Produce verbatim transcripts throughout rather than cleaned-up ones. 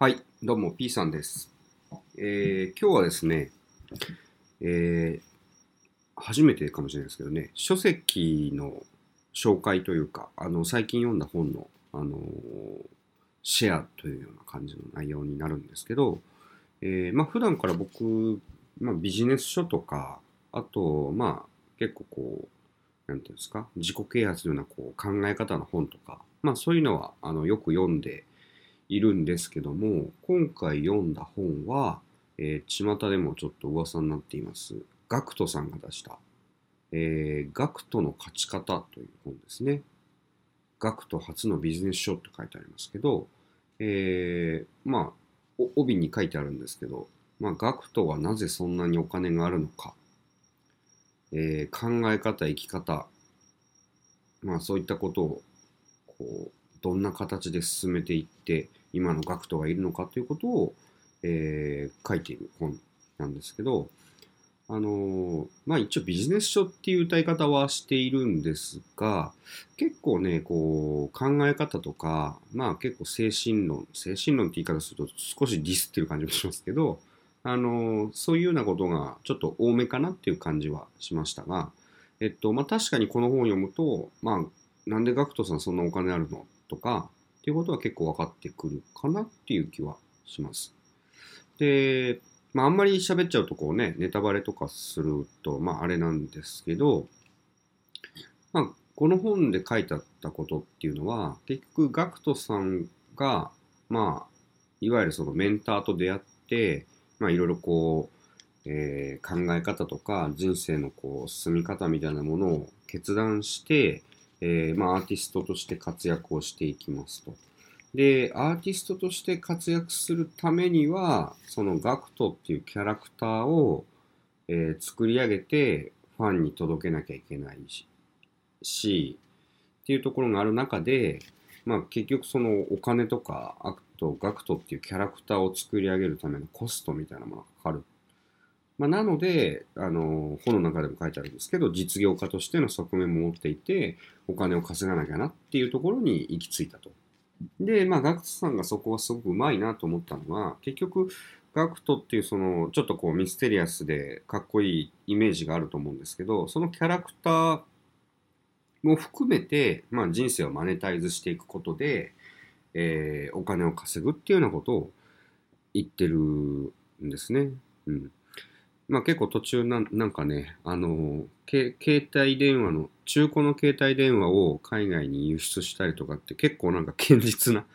はい、どうも P さんです。えー、今日はですね、えー、初めてかもしれないですけどね、書籍の紹介というか、あの最近読んだ本の、あのー、シェアというような感じの内容になるんですけど、えー、まあ普段から僕、まあ、ビジネス書とか、あとまあ結構こうなんていうんですか、自己啓発のようなこう考え方の本とか、まあそういうのはあのよく読んでいるんですけども、今回読んだ本は、えー、巷でもちょっと噂になっていますガクトさんが出した、えー、ガクトの勝ち方という本ですね。ガクト初のビジネス書って書いてありますけど、えー、まあ帯に書いてあるんですけど、まあ、ガクトはなぜそんなにお金があるのか、えー、考え方、生き方、まあそういったことをこうどんな形で進めていって今のガクトがいるのかということを、えー、書いている本なんですけど、あのー、まあ一応ビジネス書っていう歌い方はしているんですが、結構ねこう考え方とか、まあ結構精神論精神論って言い方すると少しディスってる感じもしますけど、あのー、そういうようなことがちょっと多めかなっていう感じはしましたが、えっとまあ確かにこの本を読むと、まあなんでガクトさんそんなお金あるのとかっていうことは結構分かってくるかなっていう気はします。で、まああんまり喋っちゃうとこうね、ネタバレとかするとまああれなんですけど、まあこの本で書いてあったことっていうのは、結局ガクトさんがまあいわゆるそのメンターと出会って、まあいろいろこう、えー、考え方とか人生のこう進み方みたいなものを決断して。えーまあ、アーティストとして活躍をしていきますと。で、アーティストとして活躍するためには、そのガクトっていうキャラクターを、えー、作り上げてファンに届けなきゃいけないし、しっていうところがある中で、まあ、結局そのお金とか、あとガクトっていうキャラクターを作り上げるためのコストみたいなものがかかる。まあ、なので、あの、本の中でも書いてあるんですけど、実業家としての側面も持っていて、お金を稼がなきゃなっていうところに行き着いたと。で、まあ、ガクトさんがそこはすごくうまいなと思ったのは、結局、ガクトっていうその、ちょっとこうミステリアスでかっこいいイメージがあると思うんですけど、そのキャラクターも含めて、まあ、人生をマネタイズしていくことで、えー、お金を稼ぐっていうようなことを言ってるんですね。うん。まあ結構途中な ん, なんかね、あのー、携帯電話の、中古の携帯電話を海外に輸出したりとかって結構なんか堅実な、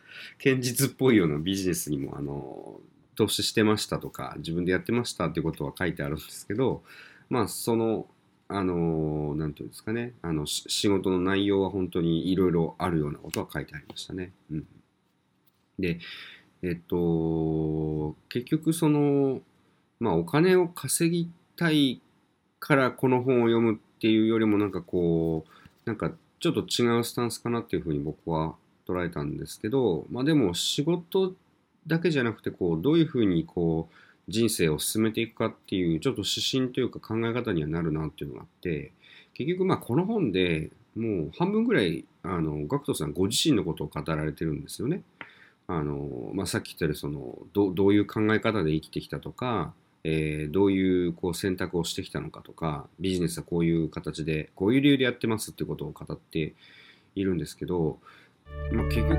堅実っぽいようなビジネスにも、あのー、投資してましたとか、自分でやってましたっていうことは書いてあるんですけど、まあその、あのー、なんていうんですかね、あの、仕事の内容は本当にいろいろあるようなことは書いてありましたね。うん。で、えっと、結局その、まあ、お金を稼ぎたいからこの本を読むっていうよりもなんかこうなんかちょっと違うスタンスかなっていうふうに僕は捉えたんですけど、まあでも仕事だけじゃなくてこうどういうふうにこう人生を進めていくかっていうちょっと指針というか考え方にはなるなっていうのがあって、結局まあこの本でもう半分ぐらいあのガクトさんご自身のことを語られてるんですよね。あの、まあ、さっき言ったようにその ど, どういう考え方で生きてきたとか、えー、どうい う, こう選択をしてきたのかとか、ビジネスはこういう形でこういう理由でやってますってことを語っているんですけど、まあ、結局